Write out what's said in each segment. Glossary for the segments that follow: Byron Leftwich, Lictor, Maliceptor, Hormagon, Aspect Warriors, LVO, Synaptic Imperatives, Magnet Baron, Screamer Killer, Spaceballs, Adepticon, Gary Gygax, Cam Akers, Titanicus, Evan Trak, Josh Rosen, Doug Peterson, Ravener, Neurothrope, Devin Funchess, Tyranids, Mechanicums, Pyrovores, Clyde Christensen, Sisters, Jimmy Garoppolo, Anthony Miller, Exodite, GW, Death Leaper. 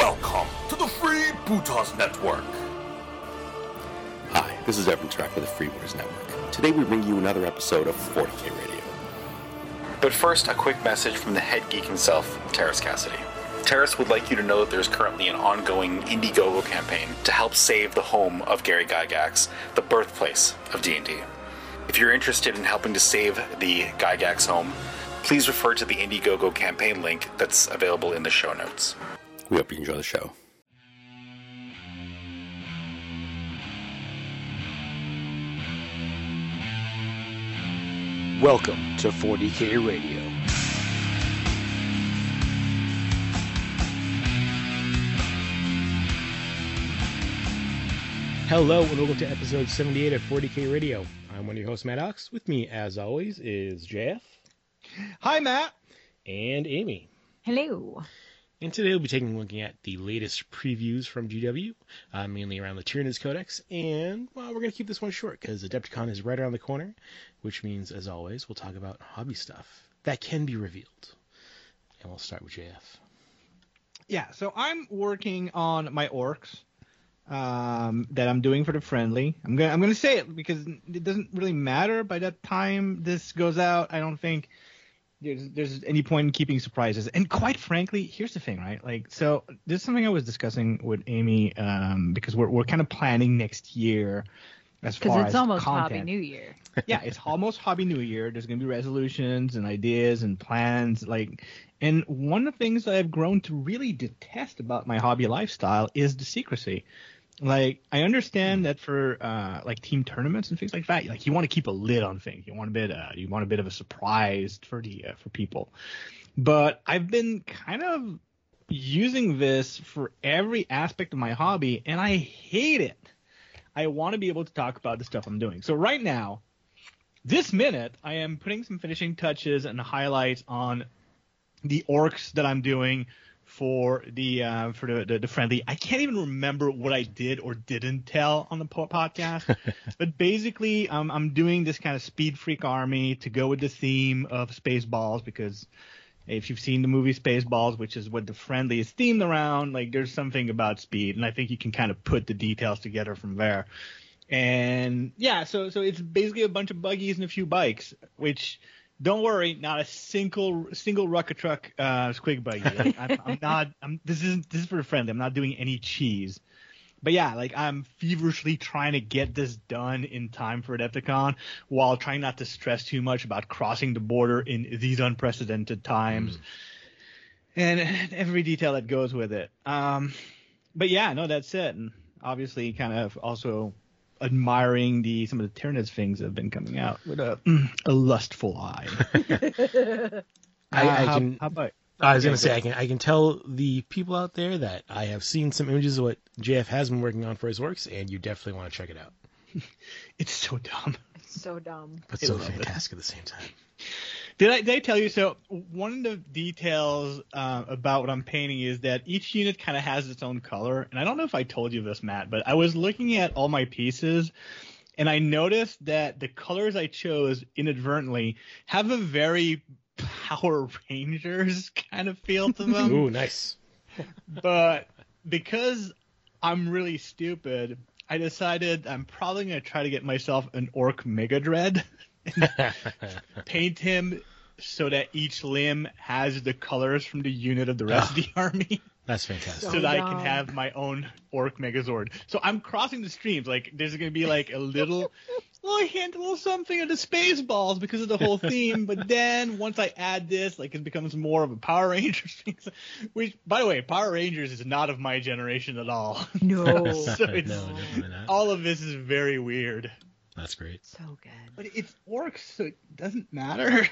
Welcome to the Free Bootas Network. Hi, this is Evan Trak with the Free Bootas Network. Today we bring you another episode of 40K Radio. But first, a quick message from the head geek himself, Terrace Cassidy. Terrace would like you to know that there's currently an ongoing Indiegogo campaign to help save the home of Gary Gygax, the birthplace of D&D. If you're interested in helping to save the Gygax home, please refer to the Indiegogo campaign link that's available in the show notes. We hope you enjoy the show. Welcome to 40K Radio. Hello and welcome to episode 78 of 40K Radio. I'm one of your hosts, Matt Ox. With me, as always, is JF. Hi, Matt. And Amy. Hello. And today we'll be taking a look at the latest previews from GW, mainly around the Tyranids Codex. And, well, we're going to keep this one short because Adepticon is right around the corner, which means, as always, we'll talk about hobby stuff that can be revealed. And we'll start with JF. Yeah, so I'm working on my orcs. That I'm doing for the friendly. I'm gonna say it because it doesn't really matter by the time this goes out. I don't think there's any point in keeping surprises. And quite frankly, here's the thing, right? Like, so this is something I was discussing with Amy because we're kind of planning next year as far as content. Because it's almost Hobby New Year. Yeah, it's almost Hobby New Year. There's gonna be resolutions and ideas and plans, like. And one of the things that I've grown to really detest about my hobby lifestyle is the secrecy. Like, I understand that for like team tournaments and things like that, like you want to keep a lid on things. You want a bit of a surprise for people. But I've been kind of using this for every aspect of my hobby, and I hate it. I want to be able to talk about the stuff I'm doing. So right now, this minute, I am putting some finishing touches and highlights on the orcs that I'm doing for the friendly. I can't even remember what I did or didn't tell on the podcast, but basically I'm doing this kind of speed freak army to go with the theme of Spaceballs, because if you've seen the movie Spaceballs, which is what the friendly is themed around, like there's something about speed, and I think you can kind of put the details together from there. And yeah, so it's basically a bunch of buggies and a few bikes, which, don't worry, not a single ruck-a-truck squig buggy. This is for a friend. I'm not doing any cheese. But yeah, like I'm feverishly trying to get this done in time for Adepticon while trying not to stress too much about crossing the border in these unprecedented times and every detail that goes with it. But yeah, no, that's it. And obviously kind of also admiring some of the Tyranids things that have been coming out with a lustful eye. I can tell the people out there that I have seen some images of what JF has been working on for his works, and you definitely want to check it out. It's so dumb. It's so dumb. But so fantastic at the same time. Did I tell you? So one of the details about what I'm painting is that each unit kind of has its own color. And I don't know if I told you this, Matt, but I was looking at all my pieces and I noticed that the colors I chose inadvertently have a very Power Rangers kind of feel to them. Ooh, nice. But because I'm really stupid, I decided I'm probably going to try to get myself an orc mega dread. Paint him so that each limb has the colors from the unit of the rest of the army. That's fantastic. So that I can have my own orc megazord. So I'm crossing the streams. Like, there's going to be like a little hint, a little something of the Spaceballs because of the whole theme. But then once I add this, like, it becomes more of a Power Rangers thing. Which, by the way, Power Rangers is not of my generation at all. No. So it's, no, definitely not. All of this is very weird. That's great. So good. But it's orcs, so it doesn't matter.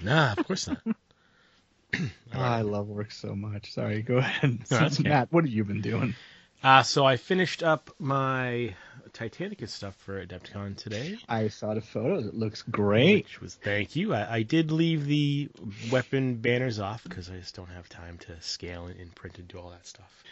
Nah, of course not. I love orcs so much. Sorry, go ahead. No, so, Matt, what have you been doing? So I finished up my Titanicus stuff for Adepticon today. I saw the photos. It looks great. Thank you. I did leave the weapon banners off because I just don't have time to scale and print and do all that stuff.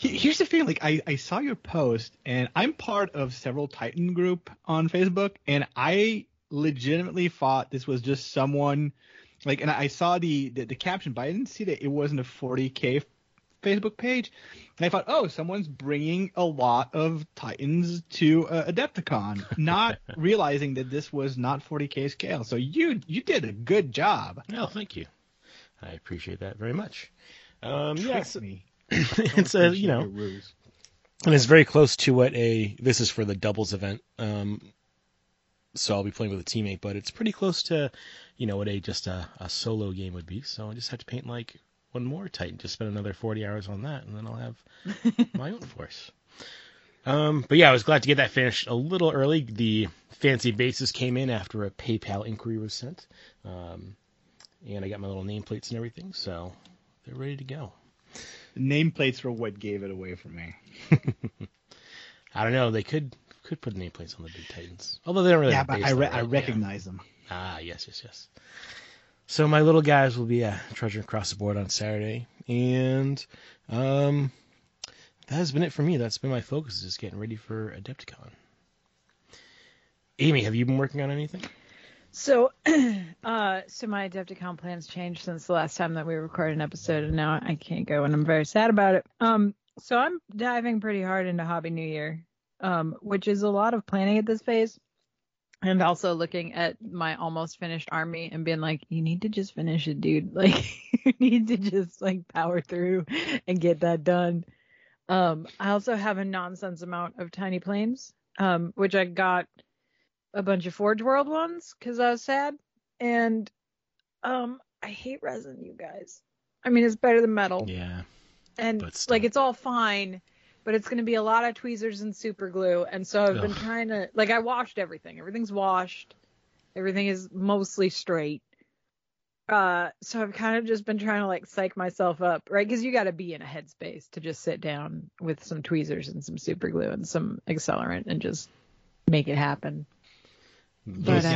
Here's the thing. Like, I saw your post, and I'm part of several Titan group on Facebook, and I legitimately thought this was just someone – like, and I saw the caption, but I didn't see that it wasn't a 40K Facebook page, and I thought, oh, someone's bringing a lot of Titans to Adepticon, not realizing that this was not 40K scale. So you did a good job. No, thank you. I appreciate that very much. Yes, it's a and it's very close to what this is for the doubles event. So I'll be playing with a teammate, but it's pretty close to, what just a solo game would be. So I just have to paint like one more Titan, just spend another 40 hours on that, and then I'll have my own force. But yeah, I was glad to get that finished a little early. The fancy bases came in after a PayPal inquiry was sent, and I got my little nameplates and everything, so they're ready to go. The nameplates were what gave it away for me. I don't know. They could put nameplates on the big Titans, although they don't really. Yeah, but I recognize them. Ah, yes. So my little guys will be treasuring across the board on Saturday, and that has been it for me. That's been my focus, is getting ready for Adepticon. Amy, have you been working on anything? So, so my Adepticon plans changed since the last time that we recorded an episode, and now I can't go, and I'm very sad about it. So I'm diving pretty hard into Hobby New Year. Which is a lot of planning at this phase, and also looking at my almost finished army and being like, you need to just finish it, dude. Like, you need to just power through and get that done. I also have a nonsense amount of tiny planes, which I got a bunch of Forge World ones because I was sad, and I hate resin, you guys. I mean, it's better than metal. Yeah. And it's all fine. But it's going to be a lot of tweezers and super glue. And so I've been trying to, I washed everything. Everything's washed. Everything is mostly straight. So I've kind of just been trying to psych myself up, right? Because you got to be in a headspace to just sit down with some tweezers and some super glue and some accelerant and just make it happen. Those are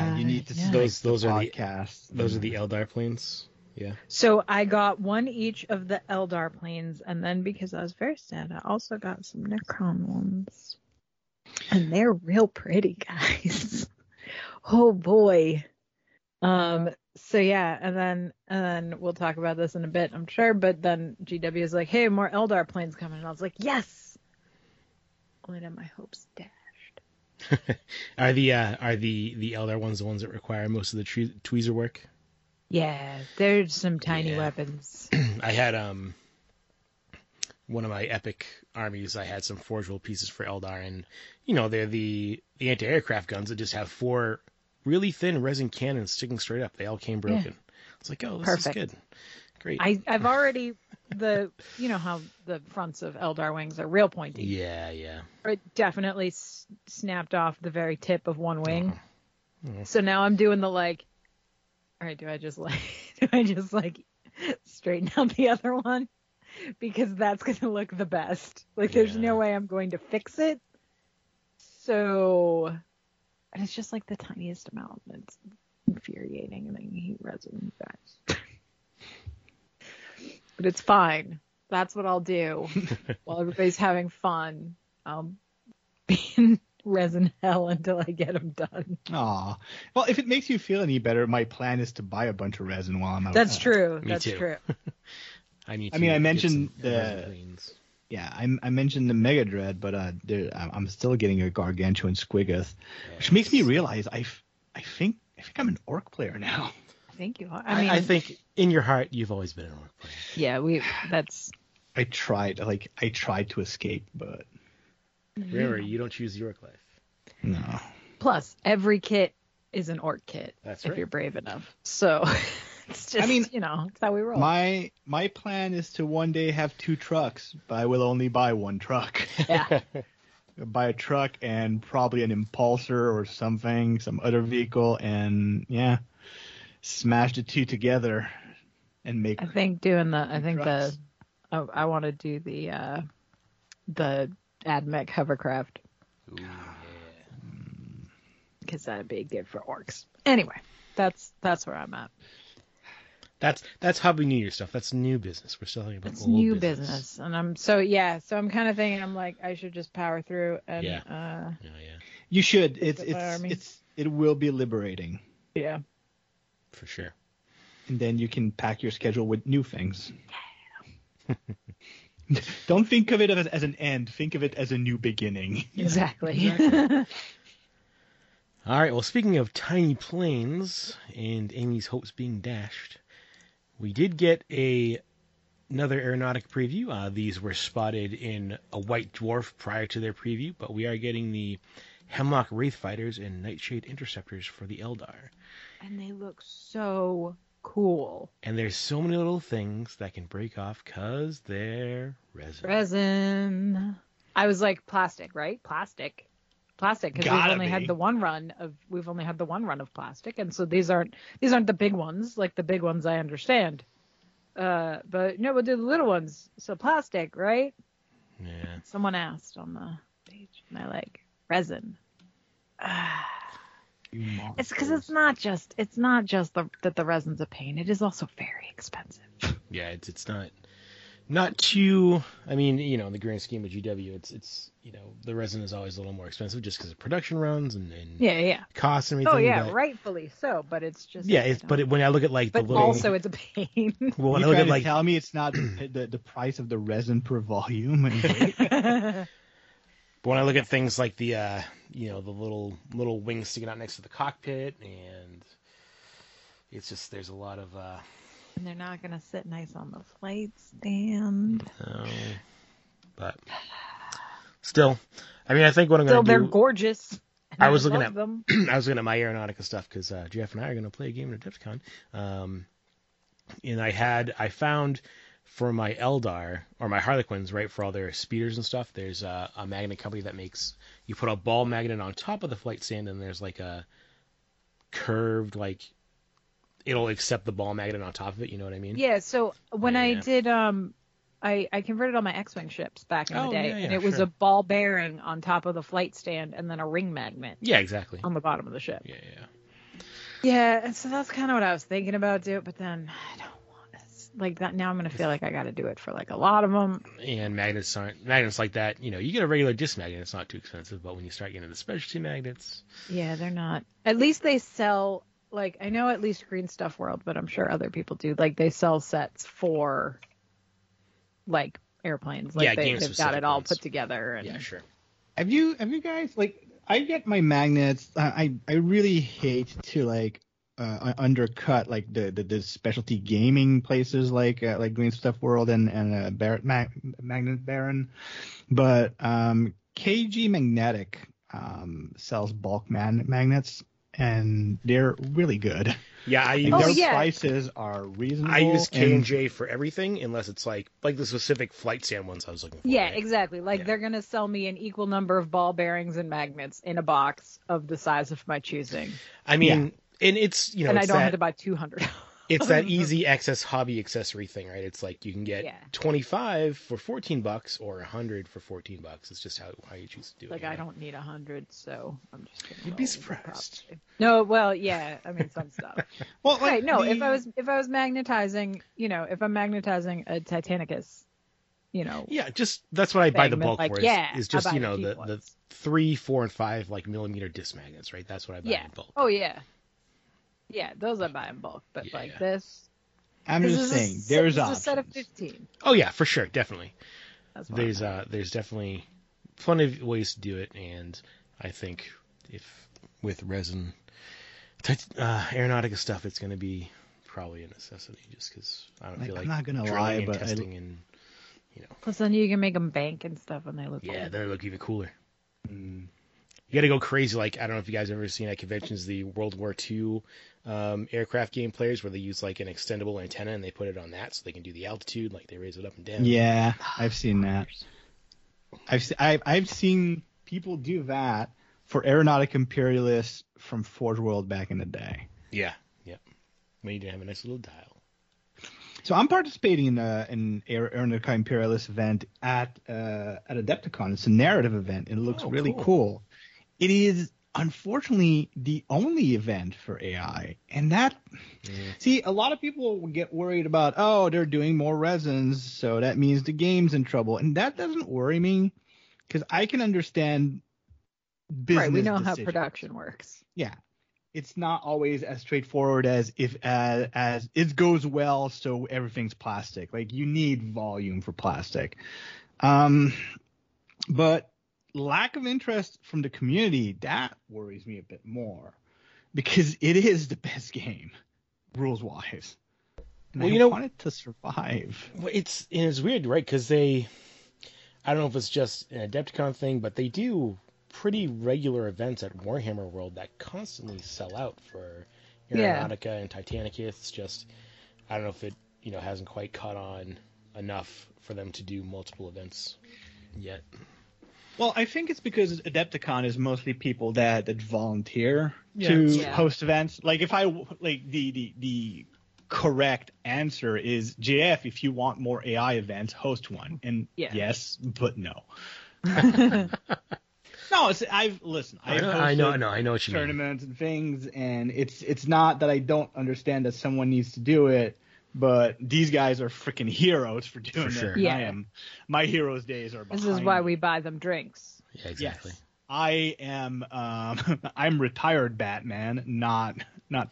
podcasts. Those are the Aeldar planes. Yeah. So I got one each of the Eldar planes, and then because I was very sad, I also got some Necron ones. And they're real pretty, guys. Oh boy. So yeah, and then we'll talk about this in a bit, I'm sure, but then GW is like, hey, more Eldar planes coming, and I was like, yes. Only then my hopes dashed. Are the Eldar ones the ones that require most of the tweezer work? Yeah, there's some tiny weapons. I had one of my epic armies, I had some Forge World pieces for Eldar, and they're the anti-aircraft guns that just have four really thin resin cannons sticking straight up. They all came broken. Yeah. It's like, oh, this is good. Great. I've already how the fronts of Eldar wings are real pointy. Yeah. It definitely snapped off the very tip of one wing. Oh. So now I'm doing the all right, do I just straighten out the other one? Because that's going to look the best. There's no way I'm going to fix it. So, and it's just the tiniest amount. It's infuriating, and then you heat resin, guys. But it's fine. That's what I'll do. While everybody's having fun, I'll be in resin hell until I get them done. Aw. Well, if it makes you feel any better, my plan is to buy a bunch of resin while I'm out. That's true. That's true. I mentioned the I mentioned the Mega Dread, but I'm still getting a gargantuan Squiggeth, which makes me realize I think I'm an orc player now. I think you are. I think in your heart you've always been an orc player. Yeah, I tried to escape, but remember, you don't choose your orc life. No. Plus, every kit is an orc kit. That's right. If you're brave enough. So it's just, it's how we roll. My plan is to one day have two trucks, but I will only buy one truck. Yeah. Buy a truck and probably an impulsor or something, some other vehicle, and smash the two together and make. I want to do the AdMech hovercraft. Ooh, yeah. Because that'd be good for orcs. Anyway, that's where I'm at. That's Hobby New Year stuff. That's new business. We're still talking about old new business. And I'm so I'm kind of thinking I should just power through and you should. It will be liberating. Yeah. For sure. And then you can pack your schedule with new things. Yeah. Don't think of it as an end. Think of it as a new beginning. Yeah. Exactly. All right, well, speaking of tiny planes and Amy's hopes being dashed, we did get another aeronautic preview. These were spotted in a White Dwarf prior to their preview, but we are getting the Hemlock Wraith Fighters and Nightshade Interceptors for the Aeldar. And they look so cool. And there's so many little things that can break off because they're resin. Resin. I was like, plastic, right? Plastic because we've only had the one run of plastic, and so these aren't the big ones. Like the big ones I understand, but no, we'll do the little ones. So plastic, right? Yeah. Someone asked on the page, and I like resin. It's because it's not just that the resin's a pain. It is also very expensive. Yeah, it's not too. I mean, you know, in the grand scheme of GW, it's you know, the resin is always a little more expensive just because of production runs and costs and everything. Oh yeah, but rightfully so. But it's just when I look at like the little, also it's a pain. Well, when I look at like, tell me it's not the price of the resin per volume. And but when I look at things like the you know, the little wings sticking out next to the cockpit, and it's just there's a lot of. And they're not going to sit nice on the flight stand. No. But still, I mean, I think what I'm going to do... They're gorgeous. I was looking at my Aeronautica stuff because Jeff and I are going to play a game at Adepticon. And I found for my Eldar, or my Harlequins, right, for all their speeders and stuff, there's a magnet company that makes... You put a ball magnet on top of the flight stand, and there's like a curved, like... It'll accept the ball magnet on top of it. You know what I mean? Yeah. So when I did, I converted all my X-wing ships back in the day, and it was a ball bearing on top of the flight stand, and then a ring magnet. Yeah, exactly. On the bottom of the ship. Yeah, yeah. Yeah, and so that's kind of what I was thinking about doing, but then I don't want this. Like that now, I'm gonna feel like I got to do it for like a lot of them. And magnets like that. You know, you get a regular disc magnet; it's not too expensive. But when you start getting the specialty magnets, yeah, they're not. At least they sell. Like, I know at least Green Stuff World, but I'm sure other people do. Like, they sell sets for, like, airplanes. Like, yeah, they've got it all put together. And... Yeah, sure. Have you guys, like, I get my magnets. I really hate to, like, undercut, like, the specialty gaming places like Green Stuff World and Magnet Baron. But KG Magnetic sells bulk magnets. And they're really good. Yeah, their prices are reasonable. I use K&J for everything, unless it's like the specific flight stand ones I was looking for. Yeah, right? Exactly. Like they're going to sell me an equal number of ball bearings and magnets in a box of the size of my choosing. I mean, and it's, you know, and I don't have to buy 200. It's that easy access hobby accessory thing, right? It's like you can get 25 for $14 or 100 for $14. It's just how you choose to do it. Like I don't need 100, so I'm just kidding. You'd be surprised. No, well, yeah, I mean some stuff. Well, like, right? No, if I was magnetizing, you know, if I'm magnetizing a Titanicus, you know, yeah, just that's what I buy the bulk for. Is just, you know, the 3, 4, and 5 like millimeter disc magnets, right? That's what I buy in bulk. Oh yeah. Yeah, those I buy in bulk, but like this. I'm just saying, there's options. This is a set of 15. Oh yeah, for sure, definitely. There's definitely plenty of ways to do it, and I think if with resin, Aeronautica stuff, it's going to be probably a necessity, just because I don't feel like I'm not going to lie, but testing and you know. Plus, then you can make them bank and stuff, and they look cool. Yeah, they look even cooler. Mm. You got to go crazy. Like, I don't know if you guys have ever seen at conventions the World War II aircraft game players where they use like an extendable antenna and they put it on that so they can do the altitude. Like they raise it up and down. Yeah, I've seen that. I've seen people do that for Aeronautic Imperialists from Forge World back in the day. Yeah, yeah. When you didn't have a nice little dial. So I'm participating in an Aeronautica Imperialist event at Adepticon. It's a narrative event. It looks really cool. It is unfortunately the only event for AI, and that see, a lot of people get worried about, oh, they're doing more resins, so that means the game's in trouble, and that doesn't worry me because I can understand business. Right, we know decisions. How production works. Yeah, it's not always as straightforward as it goes well, so everything's plastic. Like, you need volume for plastic. But lack of interest from the community, that worries me a bit more, because it is the best game rules-wise. Well, you know, want it to survive. It's weird, right? Because they, I don't know if it's just an Adepticon thing, but they do pretty regular events at Warhammer World that constantly sell out for Aeronautica and Titanicus. It's just, I don't know if it, you know, hasn't quite caught on enough for them to do multiple events yet. Well, I think it's because Adepticon is mostly people that volunteer to host events. Like, if I like the correct answer is JF. If you want more AI events, host one. And yes, but no. No, I know what you mean. Tournaments and things, and it's not that I don't understand that someone needs to do it, but these guys are freaking heroes for doing it. Yeah. I am. My heroes days are behind. This is why we buy them drinks. Yeah, exactly. Yes. I am. I'm retired Batman, not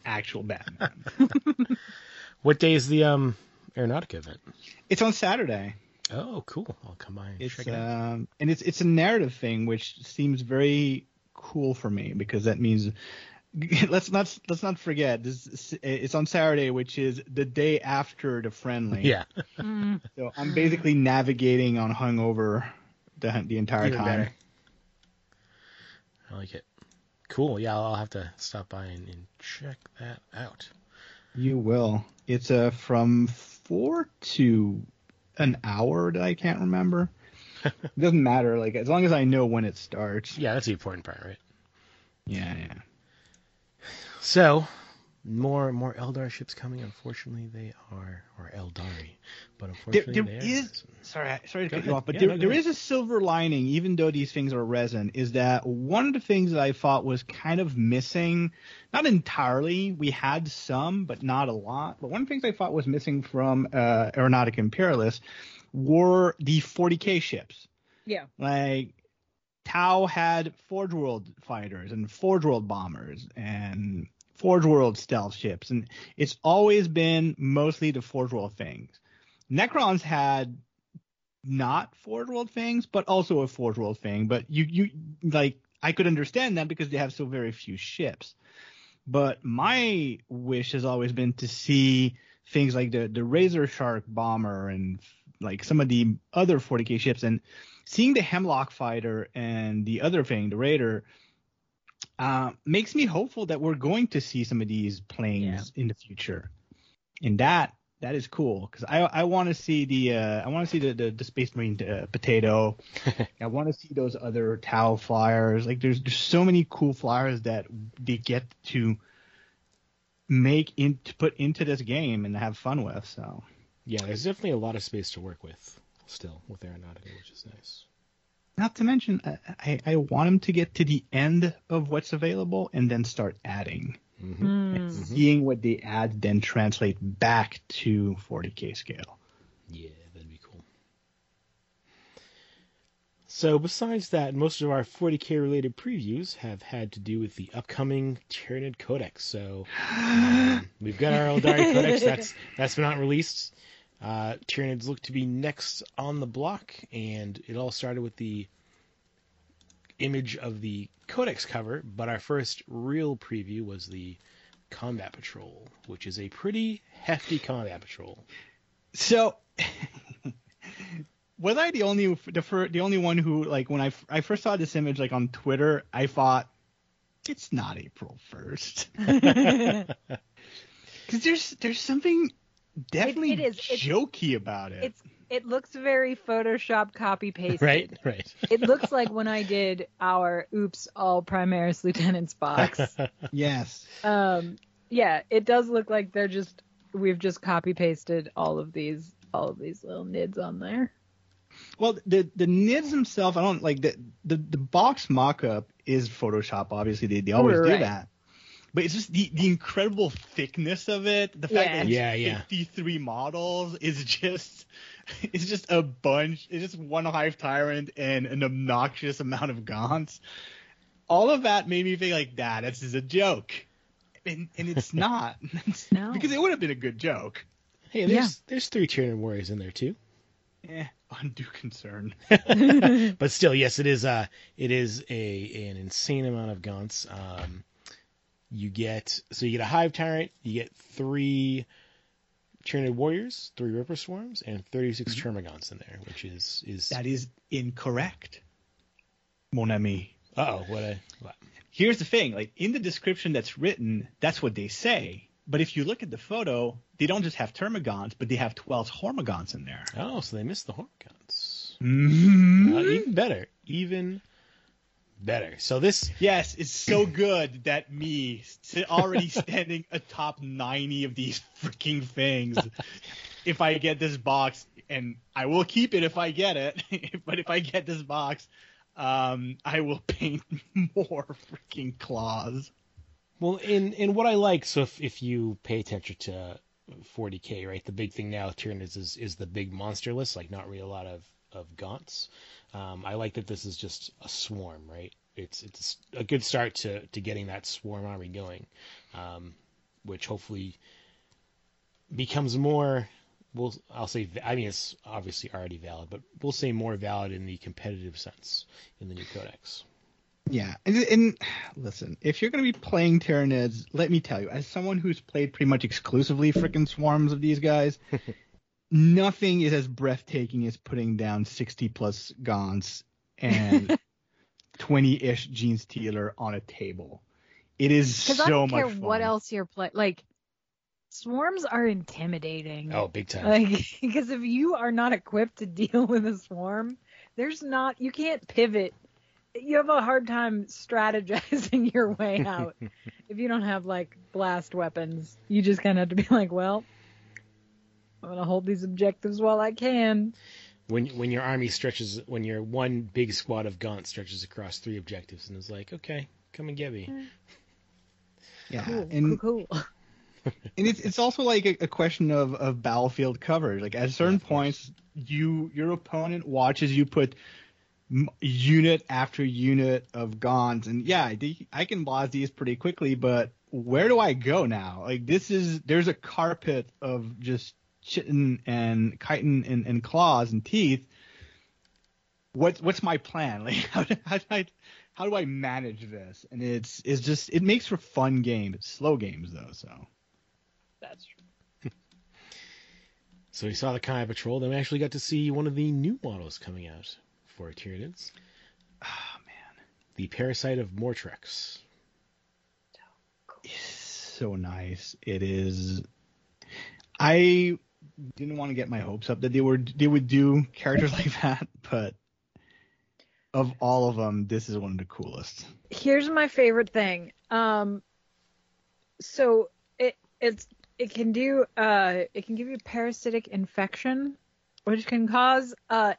actual Batman. What day is the Aeronautica event? It's on Saturday. Oh, cool! I'll come by and check it out. And it's a narrative thing, which seems very cool for me, because that means let's not forget this. It's on Saturday, which is the day after the friendly. Yeah. So I'm basically navigating on hungover the entire time. Better. I like it. Cool. Yeah, I'll have to stop by and check that out. You will. It's from 4 to an hour that I can't remember. It doesn't matter, like, as long as I know when it starts. Yeah, that's the important part, right? Yeah. So, more Eldar ships coming. Unfortunately, they are, or Aeldari, but unfortunately there is. Sorry to cut you off, but there is a silver lining, even though these things are resin, is that one of the things that I thought was kind of missing, not entirely, we had some, but not a lot, but one of the things I thought was missing from Aeronautic Imperialists were the 40K ships. Yeah. Like, Tau had Forge World fighters and Forge World bombers and Forge World stealth ships, and it's always been mostly the Forge World things. Necrons had not Forge World things, but also a Forge World thing. But you like, I could understand that because they have so very few ships. But my wish has always been to see things like the Razor Shark bomber and like some of the other 40K ships, and seeing the Hemlock fighter and the other thing, the Raider. Makes me hopeful that we're going to see some of these planes in the future, and that is cool, because I want to see the Space Marine potato. I want to see those other Tau flyers. Like, there's so many cool flyers that they get to put into this game and have fun with. So yeah, there's definitely a lot of space to work with still with Aeronautica, which is nice. Not to mention, I want them to get to the end of what's available and then start adding. Mm-hmm. And seeing what they add then translate back to 40K scale. Yeah, that'd be cool. So besides that, most of our 40K related previews have had to do with the upcoming Tyranid Codex. So we've got our Aeldari Codex that's not released. Tyranids look to be next on the block, and it all started with the image of the Codex cover, but our first real preview was the Combat Patrol, which is a pretty hefty Combat Patrol. So, was I the only one who, like, when I first saw this image, like, on Twitter, I thought, it's not April 1st. Because there's something definitely jokey about it. It looks very Photoshop copy-pasted. Right. It looks like when I did our Oops All Primaris Lieutenants box. Yes. Yeah, it does look like we've just copy-pasted all of these little nids on there. Well, the nids themselves, I don't like the box mock-up is Photoshop, obviously. They always do that. But it's just the incredible thickness of it. The fact that it's 53 models is just – it's just a bunch. It's just one Hive Tyrant and an obnoxious amount of Gaunts. All of that made me think, like, this is a joke. And it's not. No. Because it would have been a good joke. Hey, there's three Tyranid warriors in there too. Eh, undue concern. But still, yes, it is an insane amount of gaunts. You get a Hive Tyrant, you get 3 Tyranid warriors, 3 Ripper Swarms, and 36 Termagants in there, which is that is incorrect, mon ami. Here's the thing, like in the description that's written, that's what they say. But if you look at the photo, they don't just have Termagants, but they have 12 Hormagons in there. Oh, so they missed the Hormagons. Mm-hmm. Even better. So this... Yes, it's so good that me, already standing atop 90 of these freaking things, if I get this box, and I will keep it if I get it, but if I get this box, I will paint more freaking claws. Well, in what I like, so if you pay attention to 40K, right, the big thing now with Tyranids is the big monster list, like not really a lot of gaunts. I like that this is just a swarm, right? It's a good start to getting that swarm army going, which hopefully becomes more, it's obviously already valid, but we'll say more valid in the competitive sense in the new codex. Yeah, and listen, if you're going to be playing Tyranids, let me tell you, as someone who's played pretty much exclusively freaking swarms of these guys, nothing is as breathtaking as putting down 60-plus gaunts and 20-ish Gene Stealer on a table. It is so much fun. Because I don't care what else you're playing. Like, swarms are intimidating. Oh, big time. Like, because if you are not equipped to deal with a swarm, you can't pivot. You have a hard time strategizing your way out. If you don't have, like, blast weapons, you just kind of have to be like, well, I'm going to hold these objectives while I can. When your army stretches, when your one big squad of Gaunt stretches across 3 objectives and is like, okay, come and get me. Yeah. Cool. And it's also like a question of battlefield coverage. Like, at certain points, your opponent watches you put unit after unit of Gaunts, and I can blast these pretty quickly, but where do I go now? Like, there's a carpet of just chitin and chitin and claws and teeth. What's my plan? Like, how do I manage this? And it's just, it makes for fun games. It's slow games though, so that's true. So we saw the Kai Patrol, then we actually got to see one of the new models coming out for Tyranids. Oh, man. The Parasite of Mortrex. So cool. It's so nice. It is... I didn't want to get my hopes up that they would do characters like that, but of all of them, this is one of the coolest. Here's my favorite thing. So it can do... it can give you parasitic infection, which can cause...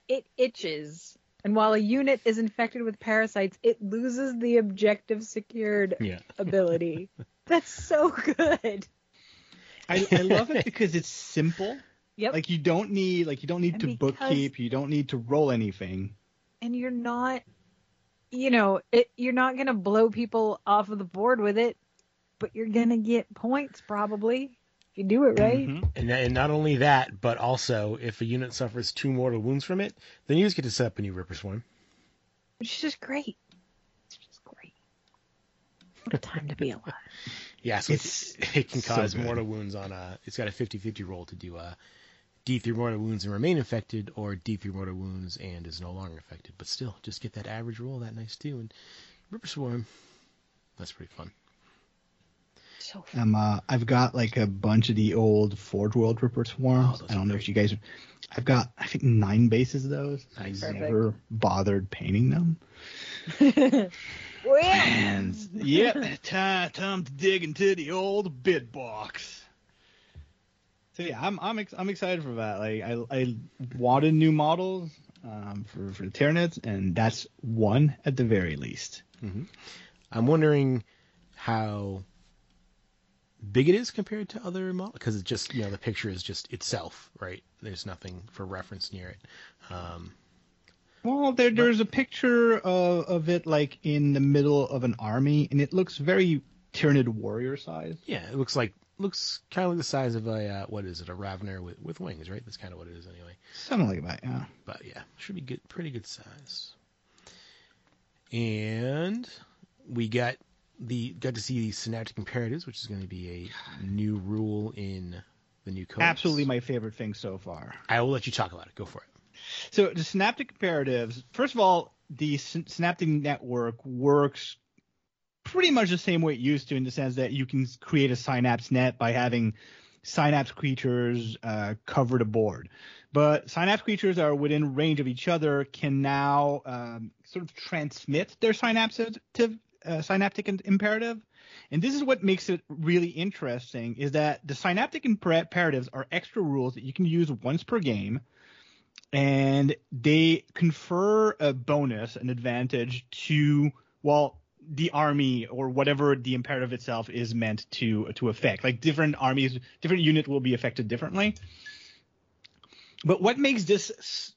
it itches. And while a unit is infected with parasites, it loses the objective secured ability. That's so good. I love it because it's simple. Yep. Like, you don't need to bookkeep. You don't need to roll anything. And you're not, you're not gonna blow people off of the board with it, but you're gonna get points probably. If you do it right. Mm-hmm. And not only that, but also if a unit suffers 2 mortal wounds from it, then you just get to set up a new Ripper Swarm. Which is just great. It's just great. What a time to be alive. Yeah, so it can cause mortal wounds on a... It's got a 50-50 roll to do a D3 mortal wounds and remain infected, or D3 mortal wounds and is no longer infected. But still, just get that average roll, that nice too. And Ripper Swarm, that's pretty fun. So I've got like a bunch of the old Forge World Ripper Swarms. Oh, I don't know if you guys... I've got, I think, 9 bases of those. I never bothered painting them. And, time to dig into the old bit box. So yeah, I'm excited for that. Like, I wanted new models for the Tyranids, and that's one at the very least. Mm-hmm. I'm wondering how big it is compared to other models, because it's just, the picture is just itself, right? There's nothing for reference near it. Well, there's a picture of it, like, in the middle of an army, and it looks very Tyranid warrior size. Yeah, it looks kind of like the size of a what is it? A Ravener with wings, right? That's kind of what it is, anyway. Something like that, yeah. But yeah, should be good, pretty good size. And we got to see the Synaptic Imperatives, which is going to be a new rule in the new code. Absolutely my favorite thing so far. I will let you talk about it. Go for it. So the Synaptic Imperatives, first of all, the Synaptic Network works pretty much the same way it used to, in the sense that you can create a Synapse net by having Synapse creatures cover the board. But Synapse creatures are within range of each other, can now sort of transmit their synaptic imperative. And this is what makes it really interesting, is that the Synaptic Imperatives are extra rules that you can use once per game, and they confer a bonus, an advantage to, well, the army or whatever the imperative itself is meant to affect. Like different armies, different unit will be affected differently. But what makes this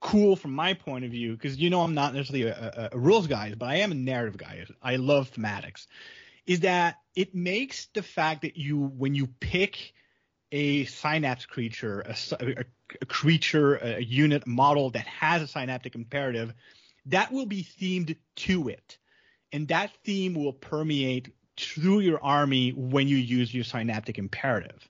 cool from my point of view, because you know I'm not necessarily a rules guy, but I am a narrative guy. I love thematics. Is that it makes the fact that when you pick a synapse creature, a unit model that has a synaptic imperative, that will be themed to it. And that theme will permeate through your army when you use your synaptic imperative.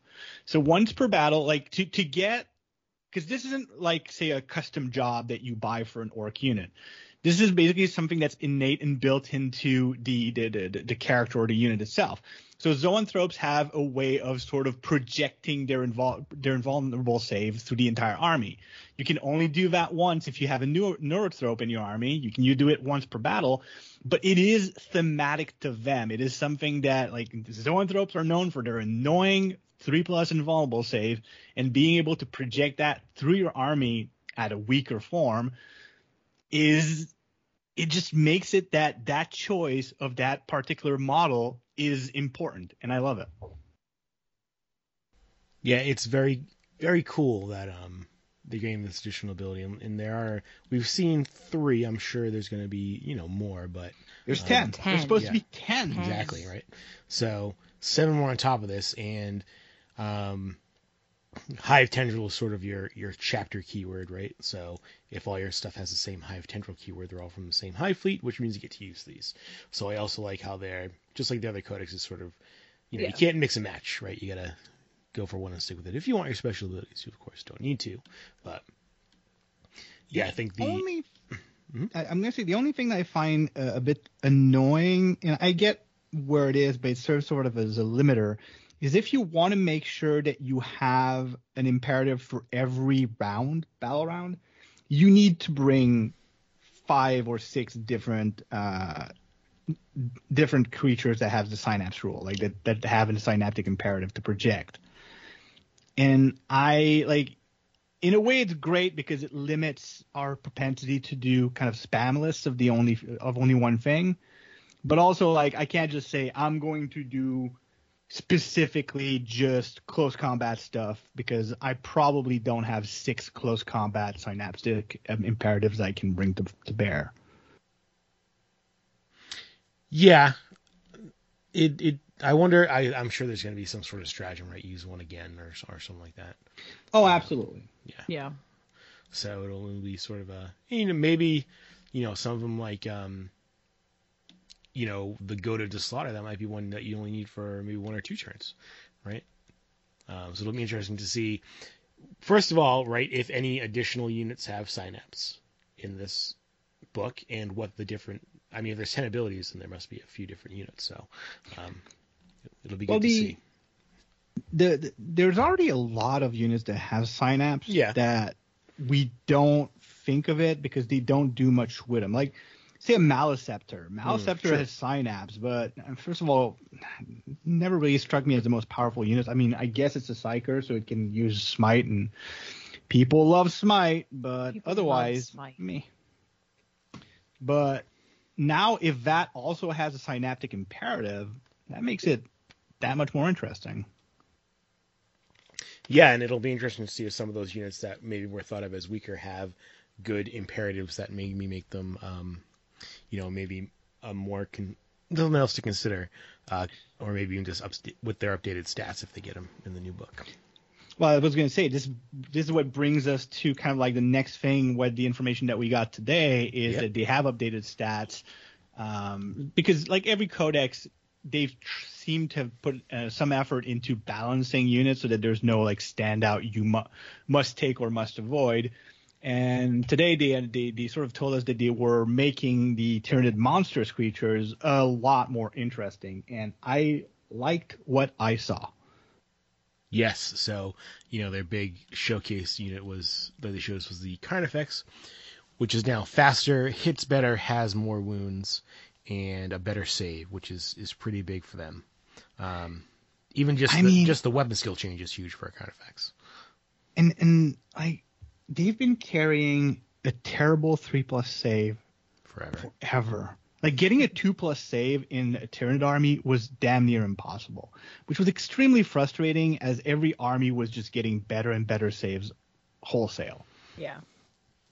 So once per battle, like to get – because this isn't like, say, a custom job that you buy for an orc unit. This is basically something that's innate and built into the character or the unit itself. So zoanthropes have a way of sort of projecting their invulnerable saves through the entire army. You can only do that once if you have a neurothrope in your army. You do it once per battle, but it is thematic to them. It is something that, like, zoanthropes are known for their annoying 3+ invulnerable save, and being able to project that through your army at a weaker form is – it just makes it that choice of that particular model is important, and I love it. Yeah, it's very, very cool that they gain this additional ability, and there are – we've seen 3. I'm sure there's going to be, more, but – There's 10. There's supposed to be 10. Exactly, right? So 7 more on top of this, and Hive Tendril is sort of your chapter keyword, right? So if all your stuff has the same Hive Tendril keyword, they're all from the same Hive fleet, which means you get to use these. So I also like how they're, just like the other codex, is sort of, you can't mix and match, right? You got to go for one and stick with it. If you want your special abilities, you, of course, don't need to. But, I think the... only, I'm going to say the only thing that I find a bit annoying, and I get where it is, but it serves sort of as a limiter, is if you want to make sure that you have an imperative for every battle round, you need to bring 5 or 6 different different creatures that have the synapse rule, like that have a synaptic imperative to project. And I like, in a way, it's great because it limits our propensity to do kind of spam lists of only one thing, but also like I can't just say I'm going to do specifically just close combat stuff, because I probably don't have 6 close combat synaptic imperatives I can bring to bear. Yeah. I wonder, I'm sure there's going to be some sort of stratagem, right? Use one again or something like that. Oh, absolutely. Yeah. So it'll be sort of a, maybe, some of them like, the goaded to slaughter, that might be one that you only need for maybe 1 or 2 turns, right? So it'll be interesting to see, first of all, right, if any additional units have synapse in this book, and what the different, if there's 10 abilities, then there must be a few different units. So it'll be good to see. There's already a lot of units that have synapse that we don't think of it because they don't do much with them. Like, say a Maliceptor. Maliceptor has synapse, but first of all, never really struck me as the most powerful unit. I guess it's a psyker, so it can use smite, and people love smite, but otherwise, me. But now, if that also has a synaptic imperative, that makes it that much more interesting. Yeah, and it'll be interesting to see if some of those units that maybe were thought of as weaker have good imperatives that maybe make them, maybe a more something else to consider, or maybe even just with their updated stats if they get them in the new book. Well, I was going to say, this is what brings us to kind of like the next thing. What the information that we got today is that they have updated stats, because like every codex, they've seemed to have put some effort into balancing units so that there's no like standout you must take or must avoid. And today they sort of told us that they were making the Tyranid monstrous creatures a lot more interesting, and I liked what I saw. Yes, so you know their big showcase unit was the Carnifex, which is now faster, hits better, has more wounds, and a better save, which is pretty big for them. Even just the weapon skill change is huge for a Carnifex. And they've been carrying a terrible 3+ save forever. Like, getting a 2+ save in a Tyranid army was damn near impossible, which was extremely frustrating as every army was just getting better and better saves wholesale. Yeah.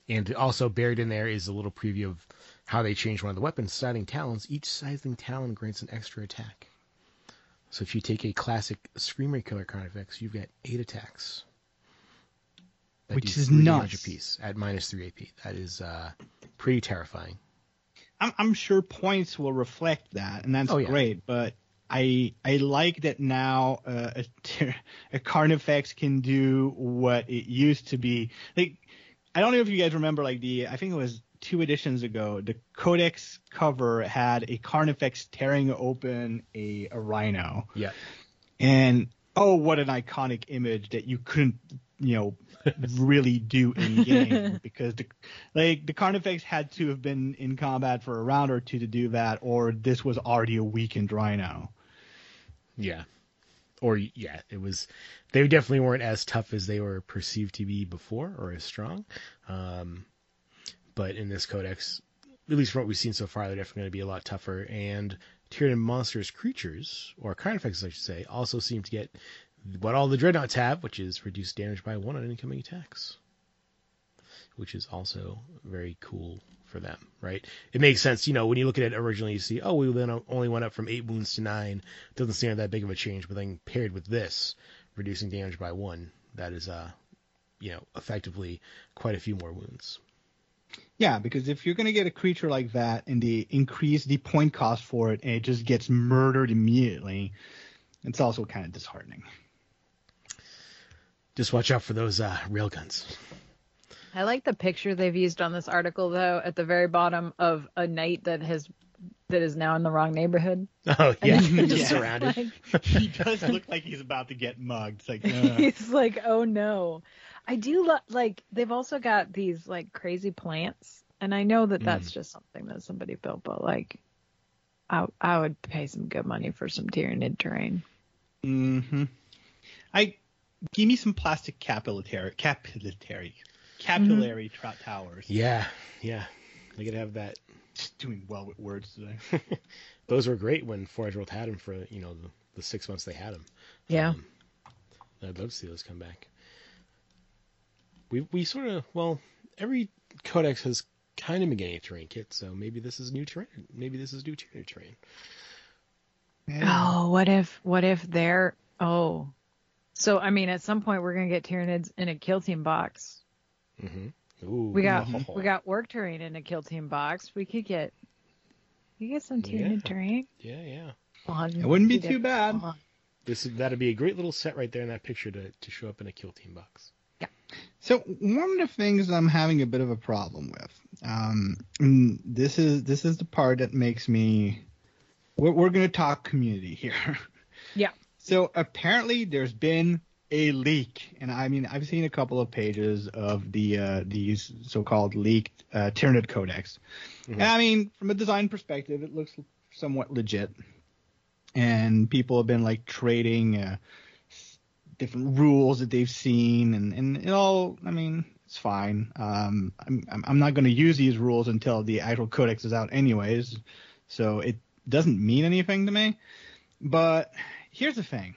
And also buried in there is a little preview of how they changed one of the weapons, Scything Talons. Each Scything Talon grants an extra attack. So if you take a classic Screamer Killer Carnifex, you've got 8 attacks. Which is nuts. Piece at -3 AP. That is pretty terrifying. I'm sure points will reflect that, and that's great. But I like that now a Carnifex can do what it used to be. Like, I don't know if you guys remember, like I think it was 2 editions ago, the Codex cover had a Carnifex tearing open a rhino. Yeah. And what an iconic image that you couldn't really do in game, because the Carnifex had to have been in combat for a round or two to do that, or this was already a weakened rhino. It was, they definitely weren't as tough as they were perceived to be before, or as strong, but in this codex, at least from what we've seen so far, they're definitely going to be a lot tougher. And Tyranid monstrous creatures, or Carnifexes I should say, also seem to get what all the Dreadnoughts have, which is reduced damage by 1 on incoming attacks, which is also very cool for them, right? It makes sense, when you look at it originally, you see, we then only went up from 8 wounds to 9. Doesn't seem like that big of a change, but then paired with this, reducing damage by 1, that is, effectively quite a few more wounds. Yeah, because if you're going to get a creature like that and they increase the point cost for it and it just gets murdered immediately, it's also kind of disheartening. Just watch out for those railguns. I like the picture they've used on this article, though, at the very bottom of a knight that is now in the wrong neighborhood. Oh, yeah. Just surrounded. Like, he does look like he's about to get mugged. It's like, he's like, oh, no. I do like they've also got these like crazy plants. And I know that that's just something that somebody built, but like I would pay some good money for some Tyranid terrain. Mm-hmm. Give me some plastic capillary towers. Yeah. I could have that. Just doing well with words today. Those were great when Forge World had them for the 6 months they had them. Yeah. I'd love to see those come back. We sort of, every codex has kind of been getting a terrain kit, so maybe this is new terrain. Maybe this is new terrain. Yeah. Oh, what if they're so I mean, at some point we're gonna get Tyranids in a Kill Team box. Mm-hmm. Ooh, we got Work terrain in a Kill Team box. We could get some Tyranid terrain. Yeah. It wouldn't be too bad. That'd be a great little set right there in that picture to show up in a Kill Team box. So one of the things I'm having a bit of a problem with, this is the part that makes me – we're going to talk community here. Yeah. So apparently there's been a leak, and I mean I've seen a couple of pages of these so-called leaked Tyranid Codex. Mm-hmm. I mean, from a design perspective, it looks somewhat legit, and people have been like trading different rules that they've seen, and it all, I mean, it's fine. I'm not going to use these rules until the actual codex is out anyways, so it doesn't mean anything to me. But here's the thing.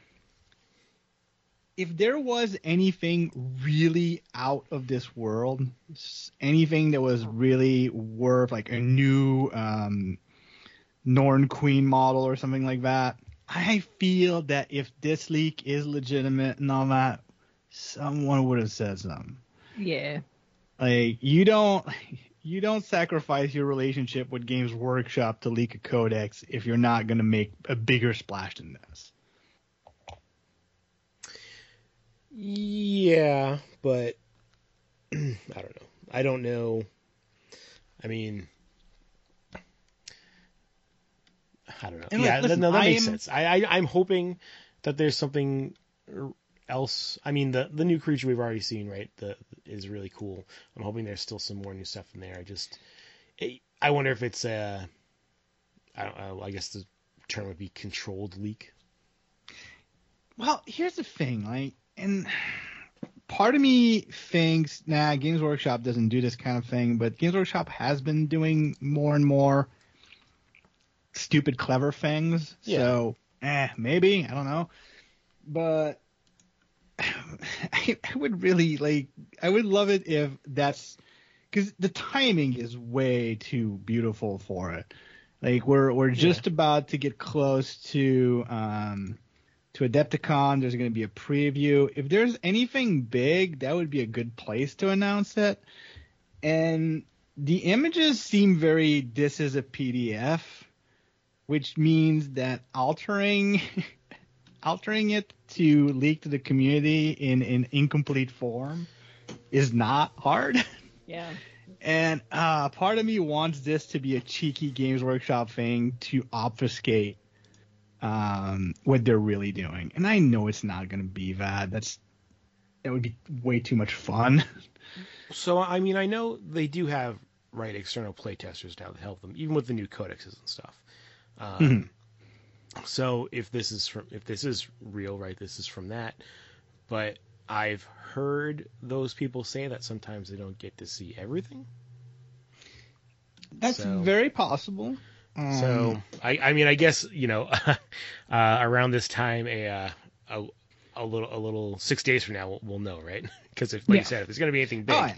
If there was anything really out of this world, anything that was really worth like a new Norn Queen model or something like that. I feel that if this leak is legitimate and all that, someone would have said something. Yeah. Like, you don't sacrifice your relationship with Games Workshop to leak a codex if you're not going to make a bigger splash than this. Yeah, but I don't know. I don't know. I mean, I don't know. And yeah, listen, no, that makes sense. I'm hoping that there's something else. I mean, the new creature we've already seen, right, is really cool. I'm hoping there's still some more new stuff in there. I wonder if it's I guess the term would be controlled leak. Well, here's the thing, like, and part of me thinks, nah, Games Workshop doesn't do this kind of thing, but Games Workshop has been doing more and more stupid, clever things. Yeah. So, maybe, I don't know. But I would really, like, I would love it if that's, because the timing is way too beautiful for it. Like, we're just about to get close to Adepticon. There's going to be a preview. If there's anything big, that would be a good place to announce it. And the images seem very, this is a PDF, which means that altering it to leak to the community in an incomplete form is not hard. Yeah. And part of me wants this to be a cheeky Games Workshop thing to obfuscate what they're really doing, and I know it's not going to be that. That would be way too much fun. So I mean, I know they do have external playtesters now to help them, even with the new codexes and stuff. So if this is real, right, this is from that. But I've heard those people say that sometimes they don't get to see everything. That's very possible. So I mean, I guess, you know, around this time, a little 6 days from now, we'll know, right? Because if, like you said, if there's going to be anything big,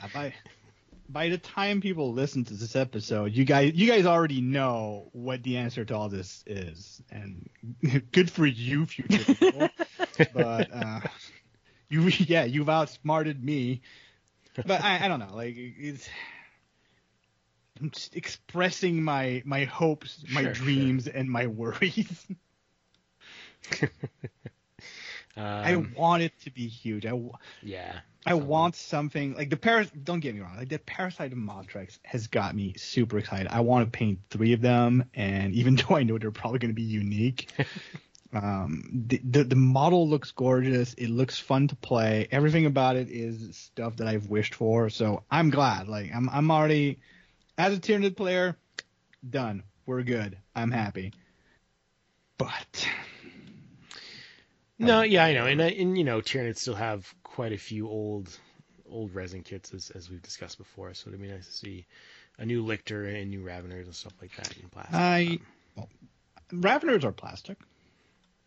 by the time people listen to this episode, you guys already know what the answer to all this is, and good for you, future people. But you've outsmarted me. But I don't know, like, it's. I'm just expressing my hopes, my dreams, and my worries. I want it to be huge. I want something like the Parasite. Don't get me wrong. Like, the Parasite of Mortrex has got me super excited. I want to paint 3 of them, and even though I know they're probably going to be unique, the model looks gorgeous. It looks fun to play. Everything about it is stuff that I've wished for. So I'm glad. Like, I'm already. As a Tyranid player, done. We're good. I'm happy. But no, yeah, I know, and you know, Tyranids still have quite a few old resin kits, as we've discussed before. So it'd be nice to see a new Lictor and new Raveners and stuff like that in plastic. Raveners are plastic.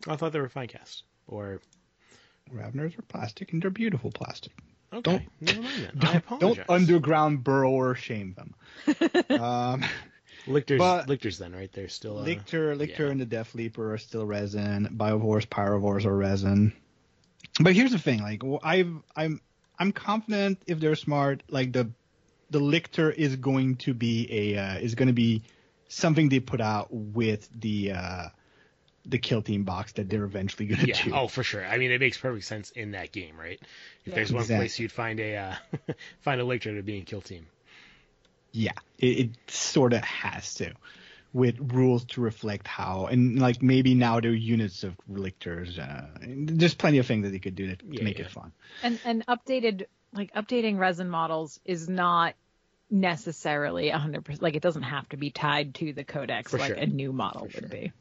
I thought they were fine cast. Or Raveners are plastic, and they're beautiful plastic. Okay. Never mind then. I apologize. Don't underground burrower shame them. Lictors then, right? They're still Lictor and the Death Leaper are still resin. Biovores, Pyrovores are resin. But here's the thing, like, I'm confident if they're smart, like the Lictor is going to be something they put out with the Kill Team box that they're eventually going to do. Oh, for sure. I mean, it makes perfect sense in that game, right? If there's one place you'd find a Lictor to be in Kill Team. Yeah, it sort of has to, with rules to reflect how, and like maybe now there are units of Lictors. There's plenty of things that they could do to make it fun. And updating resin models is not necessarily 100%. Like, it doesn't have to be tied to the codex a new model would be.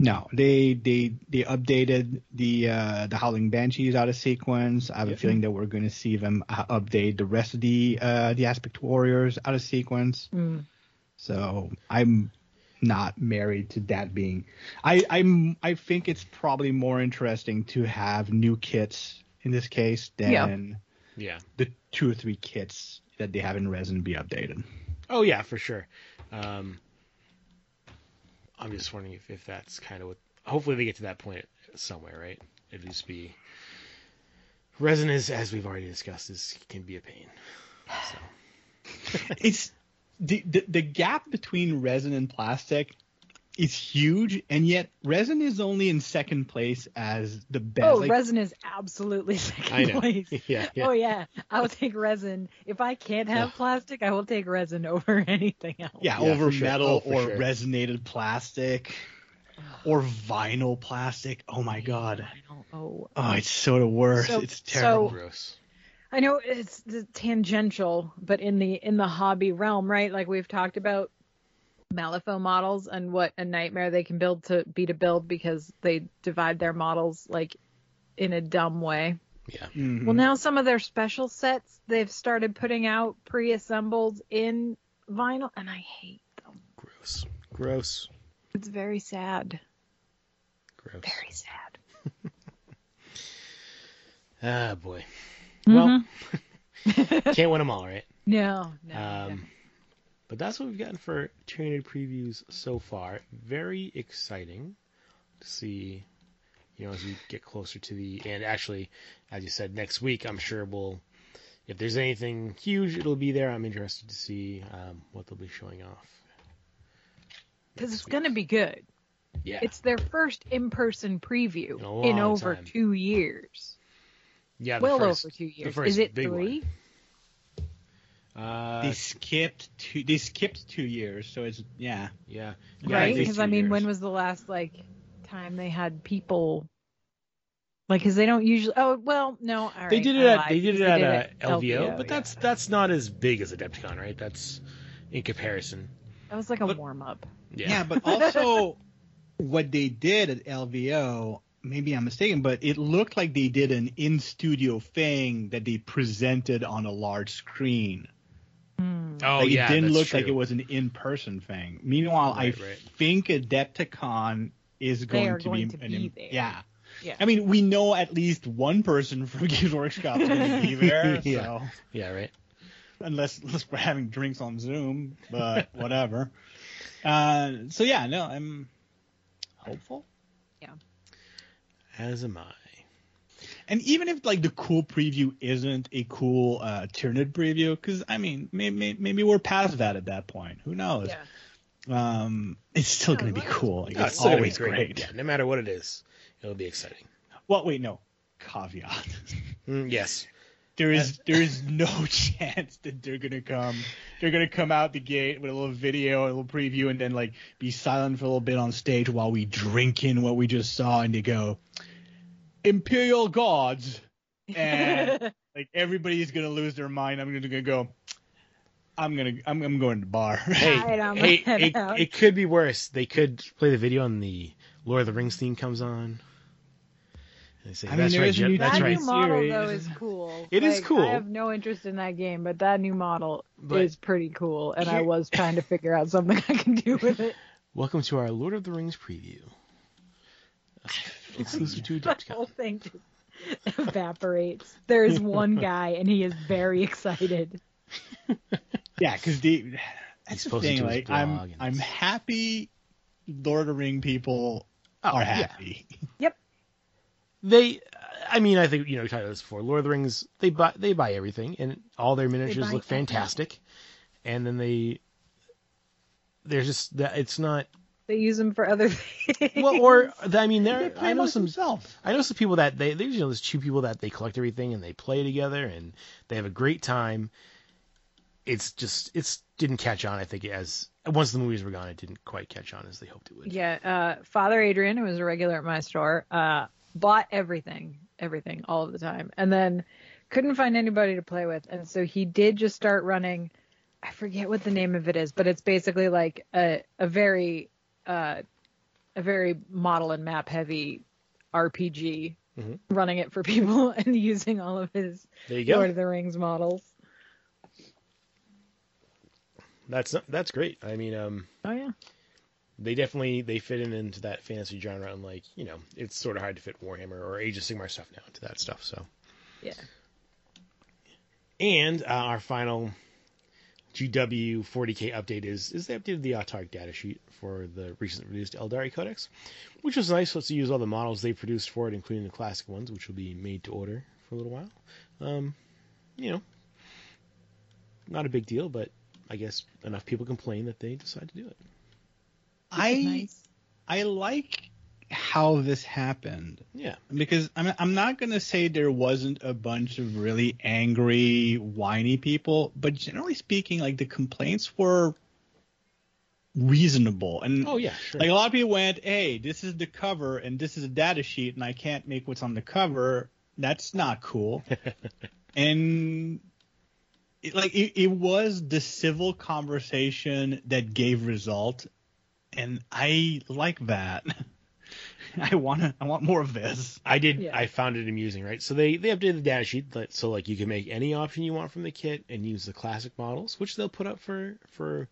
No, they updated the Howling Banshees out of sequence. I have a feeling that we're going to see them update the rest of the Aspect Warriors out of sequence. Mm. So I'm not married to that being. I think it's probably more interesting to have new kits in this case than the 2 or 3 kits that they have in resin be updated. Oh yeah, for sure. I'm just wondering if that's kind of what... Hopefully they get to that point somewhere, right? It'll just be... Resin is, as we've already discussed, can be a pain. So. It's... The gap between resin and plastic is huge, and yet resin is only in second place as the best. Oh, like, resin is absolutely second place. Yeah. Oh, yeah. I will take resin. If I can't have plastic, I will take resin over anything else. Yeah over metal or resinated plastic or vinyl plastic. Oh, my God. Oh, it's so the worst. So, it's terrible. So gross. I know it's tangential, but in the hobby realm, right? Like we've talked about Malifaux models and what a nightmare they can build because they divide their models like in a dumb way. Yeah. Mm-hmm. Well, now some of their special sets they've started putting out pre-assembled in vinyl, and I hate them. Gross. It's very sad. Gross. Very sad. Ah, boy. Well, can't win them all, right? No. But that's what we've gotten for Tyranid previews so far. Very exciting to see, as we get closer to the... And actually, as you said, next week, I'm sure we'll... If there's anything huge, it'll be there. I'm interested to see what they'll be showing off. Because it's going to be good. Yeah. It's their first in-person preview in over 2 years. Yeah, over 2 years. Is it 3? They skipped 2 years, so it's yeah. Right, because when was the last time they had people? Because they don't usually. Oh well, no. All right, they did it at LVO, but that's not as big as Adepticon, right? That's in comparison. That was a warm up. Yeah, but also what they did at LVO. Maybe I'm mistaken, but it looked like they did an in-studio thing that they presented on a large screen. Mm. Oh, yeah, it didn't look true. Like it was an in-person thing. Meanwhile, I think Adepticon is going to be there. Yeah. I mean, we know at least one person from Games Workshop is going to be there. Yeah. So. Yeah, right. Unless we're having drinks on Zoom, but whatever. I'm hopeful. Yeah. As am I. And even if the cool preview isn't a cool Tyranid preview, because maybe we're past that at that point. Who knows? Yeah. It's still going to be cool. It's always great. Yeah, no matter what it is, it'll be exciting. Well, wait, no. Caveat. Yes. There is no chance that they're gonna come out the gate with a little video, a little preview, and then be silent for a little bit on stage while we drink in what we just saw, and they go, Imperial Gods, and everybody's gonna lose their mind. I'm gonna go. I'm going to the bar. Hey, it could be worse. They could play the video and the Lord of the Rings theme comes on. Say, that's right. That new model, though, is cool. It is cool. I have no interest in that game, but that new model is pretty cool, and I was trying to figure out something I can do with it. Welcome to our Lord of the Rings preview. Exclusive to Adepticon. The whole thing just evaporates. There is one guy, and he is very excited. Yeah, because that's the thing. I'm happy Lord of the Ring people are happy. Yeah. Yep. I think we talked about this before. Lord of the Rings, they buy everything, and all their miniatures look fantastic. And then they use them for other things. Well, I know some people that there's those two people that they collect everything and they play together and they have a great time. It's just didn't catch on. I think once the movies were gone, it didn't quite catch on as they hoped it would. Yeah, Father Adrian, who was a regular at my store. Bought everything all of the time, and then couldn't find anybody to play with, and so he did just start running, I forget what the name of it is, but it's basically a very model and map heavy RPG, running it for people and using all of his Lord of the Rings models. That's great. Oh yeah. They definitely fit into that fantasy genre, and it's sort of hard to fit Warhammer or Age of Sigmar stuff now into that stuff. So, yeah. And our final GW 40K update is they updated the Autark datasheet for the recently released Aeldari Codex, which was nice. Let's use all the models they produced for it, including the classic ones, which will be made to order for a little while. You know, not a big deal, but I guess enough people complain that they decide to do it. I like how this happened. Yeah. Because I'm not going to say there wasn't a bunch of really angry, whiny people, but generally speaking, like, the complaints were reasonable. And oh, yeah, sure. Like, a lot of people went, hey, this is the cover and this is a data sheet and I can't make what's on the cover. That's not cool. And it was the civil conversation that gave result. And I like that. I want more of this. I did. Yeah. I found it amusing, right? So they updated the datasheet, so like you can make any option you want from the kit and use the classic models, which they'll put up for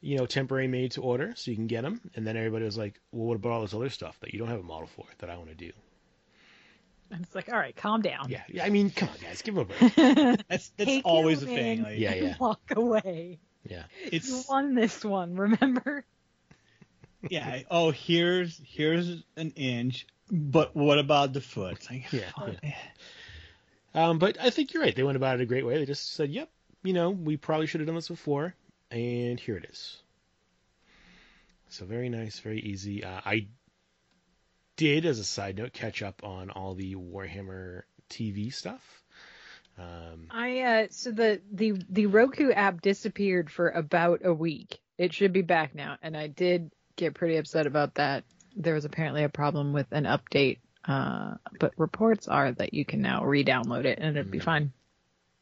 you know, temporary made to order, so you can get them. And then everybody was like, "Well, what about all this other stuff that you don't have a model for that I want to do?" And it's like, all right, calm down. Yeah. I mean, come on, guys, give them a break. that's always a thing. Like, yeah. Walk away. Yeah, you won this one. Remember. Yeah. Oh, here's an inch, but what about the foot? Like, yeah. But I think you're right. They went about it a great way. They just said, "Yep, you know, we probably should have done this before, and here it is." So very nice, very easy. I did, as a side note, catch up on all the Warhammer TV stuff. So the Roku app disappeared for about a week. It should be back now, and I did get pretty upset about that. There was apparently a problem with an update, but reports are that you can now re-download it and it'll be fine.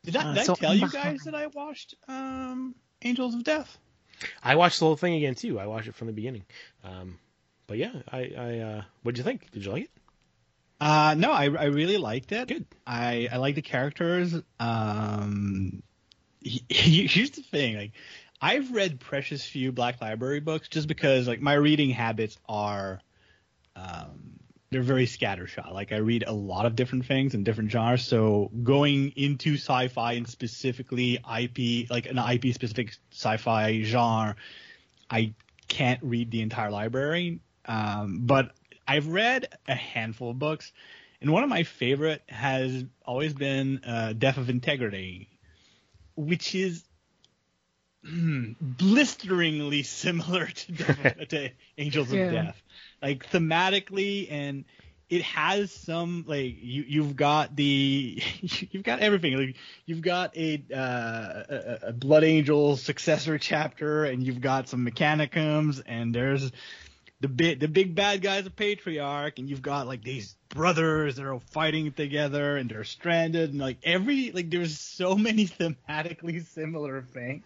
Did I tell you guys that I watched Angels of Death? I watched the whole thing again too. I watched it from the beginning. But yeah, I what'd you think? Did you like it? No, I really liked it. Good. I like the characters. Here's the thing, like, I've read precious few Black Library books just because, like, my reading habits are they're very scattershot. Like, I read a lot of different things and different genres. So going into sci-fi and specifically IP, like an IP-specific sci-fi genre, I can't read the entire library. But I've read a handful of books, and one of my favorite has always been Death of Integrity, which is blisteringly similar to Angels of Death, like thematically, and it has some, like, you've got everything. Like, you've got a Blood Angel successor chapter, and you've got some Mechanicums, and there's the big bad guy's a patriarch, and you've got, like, these brothers that are fighting together and they're stranded, and like there's so many thematically similar things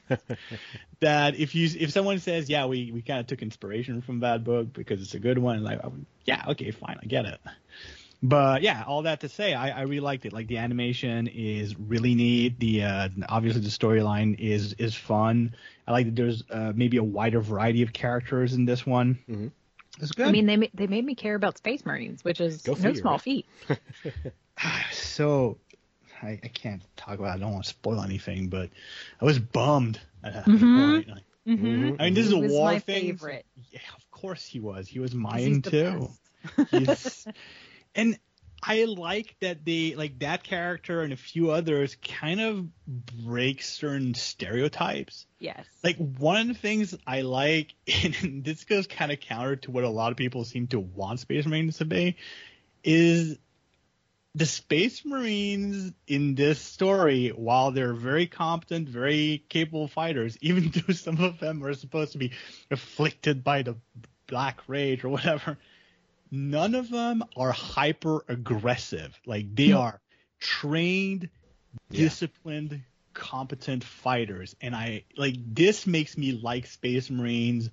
that if someone says, yeah, we kind of took inspiration from that book because it's a good one, like, yeah, okay, fine, I get it. But yeah, all that to say, I really liked it. Like, the animation is really neat. The obviously the storyline is fun. I like that there's maybe a wider variety of characters in this one. Mm-hmm. It's good. I mean, they made me care about Space Marines, which is no small feat. So I can't talk about it. I don't want to spoil anything, but I was bummed. I mean, this is a war thing. Favorite. Yeah, of course he was. He was mine too. And I like that they, like, that character and a few others kind of break certain stereotypes. Yes. Like, one of the things I like, and this goes kind of counter to what a lot of people seem to want Space Marines to be, is the Space Marines in this story, while they're very competent, very capable fighters, even though some of them are supposed to be afflicted by the Black Rage or whatever, none of them are hyper aggressive. Like, they are trained, disciplined, competent fighters. And I like, this makes me like Space Marines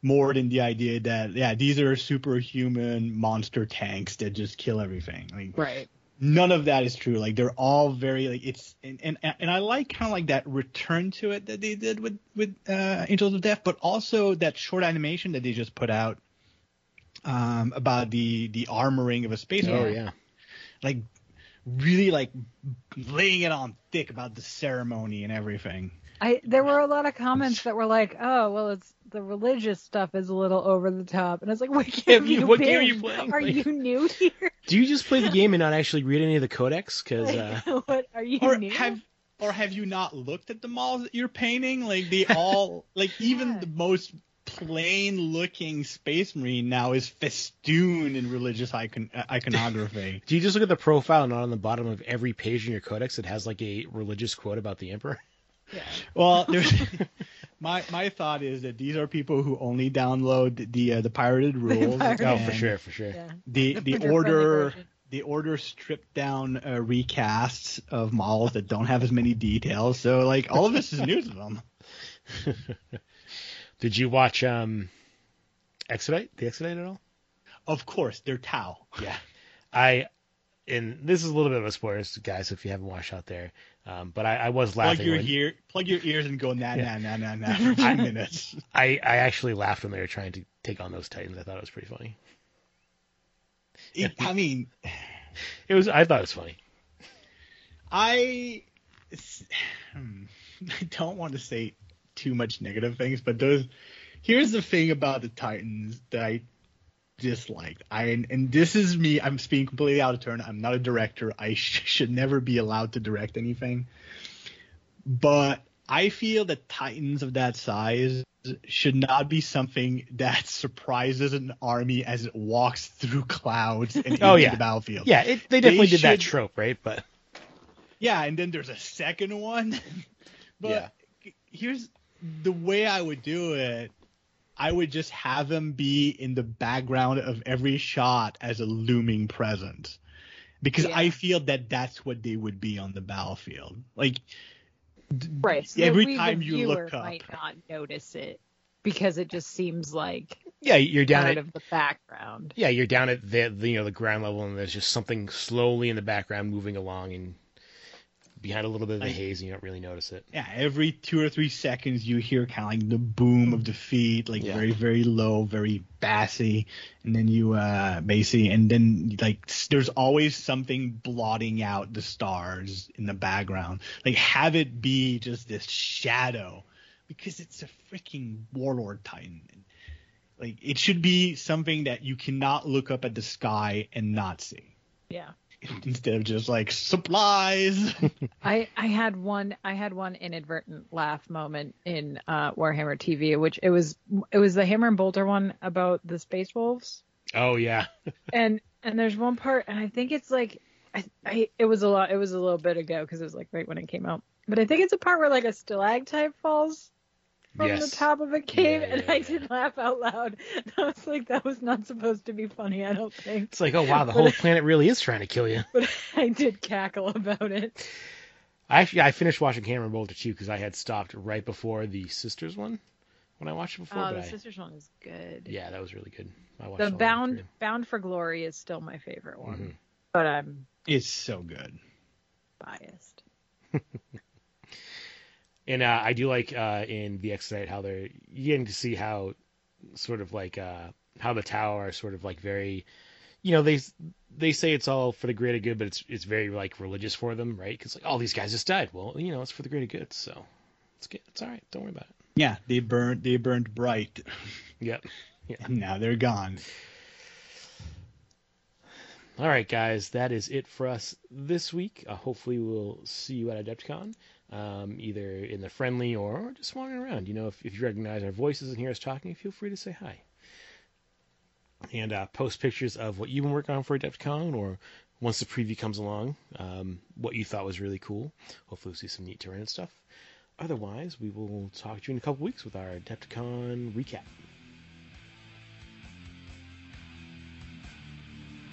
more than the idea that, yeah, these are superhuman monster tanks that just kill everything. Like, right. None of that is true. Like, they're all very, like, it's and I like kind of like that return to it that they did with Angels of Death, but also that short animation that they just put out about the armoring of a space marine. Oh yeah, like really like laying it on thick about the ceremony and everything. There were a lot of comments that were like, "Oh, well, it's the religious stuff is a little over the top," and I was like, "What game are you playing? Are you new here? Do you just play the game and not actually read any of the codex? Because what are you new? Have you not looked at the models that you're painting? Like they all, even the most plain-looking Space Marine now is festooned in religious iconography. Do you just look at the profile, not on the bottom of every page in your codex that has like a religious quote about the emperor? Yeah. Well, my thought is that these are people who only download the pirated rules. Oh, for sure. Yeah. The order stripped down recasts of models that don't have as many details. So like all of this is new to them. Did you watch Exodite at all? Of course, they're Tau. Yeah, and this is a little bit of a spoiler, guys, if you haven't watched out there. But I was laughing. Plug your ears and go nah for 10 minutes. I actually laughed when they were trying to take on those Titans. I thought it was pretty funny. It was. I thought it was funny. I don't want to say too much negative things, but here's the thing about the Titans that I disliked. And this is me. I'm speaking completely out of turn. I'm not a director. I should never be allowed to direct anything. But I feel that Titans of that size should not be something that surprises an army as it walks through clouds and into the battlefield. Yeah, they definitely did that trope, right? But yeah, and then there's a second one. But yeah. Here's the way I would do it. I would just have them be in the background of every shot as a looming presence, because I feel that that's what they would be on the battlefield. Like, right. So every time you look up, might not notice it because it just seems like you're down out of the background. Yeah, you're down at the ground level, and there's just something slowly in the background moving along and behind a little bit of the haze, and you don't really notice it. Yeah, every 2 or 3 seconds you hear kind of like the boom of the feet, very, very low, very bassy, and then you bassy, and then there's always something blotting out the stars in the background. Like have it be just this shadow, because it's a freaking warlord Titan. Like it should be something that you cannot look up at the sky and not see. Yeah. Instead of just like supplies. I had one inadvertent laugh moment in Warhammer TV, which it was the Hammer and Bolter one about the Space Wolves. Oh yeah. and there's one part, and I think it's like it was a little bit ago because it was like right when it came out. But I think it's a part where like a stalactite falls from the top of a cave, and I did laugh out loud. And I was like, that was not supposed to be funny, I don't think. It's like, oh, wow, the whole planet really is trying to kill you. But I did cackle about it. I finished watching Hammer and Bolter 2 because I had stopped right before the Sisters one when I watched it before. Oh, the Sisters one is good. Yeah, that was really good. I watched the Bound for Glory is still my favorite one. Mm-hmm. But it's so good. Biased. And I do like in the Exodite how they're getting to see how sort of like how the Tau are sort of like very, they say it's all for the greater good, but it's very like religious for them, right? Because like all these guys just died. Well, it's for the greater good, so it's good. It's all right. Don't worry about it. Yeah, they burned bright. Yep. Yeah. And now they're gone. All right, guys, that is it for us this week. Hopefully, we'll see you at Adepticon. Either in the friendly or just wandering around. If you recognize our voices and hear us talking, feel free to say hi. And post pictures of what you've been working on for Adepticon, or once the preview comes along, what you thought was really cool. Hopefully we'll see some neat Tyranid stuff. Otherwise, we will talk to you in a couple weeks with our Adepticon recap.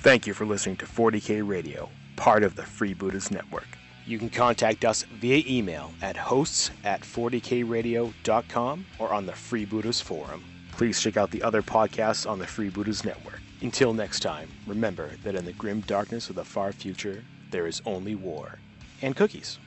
Thank you for listening to 40K Radio, part of the Free Bootas Network. You can contact us via email at hosts@40kradio.com or on the Free Bootas forum. Please check out the other podcasts on the Free Bootas Network. Until next time, remember that in the grim darkness of the far future, there is only war and cookies.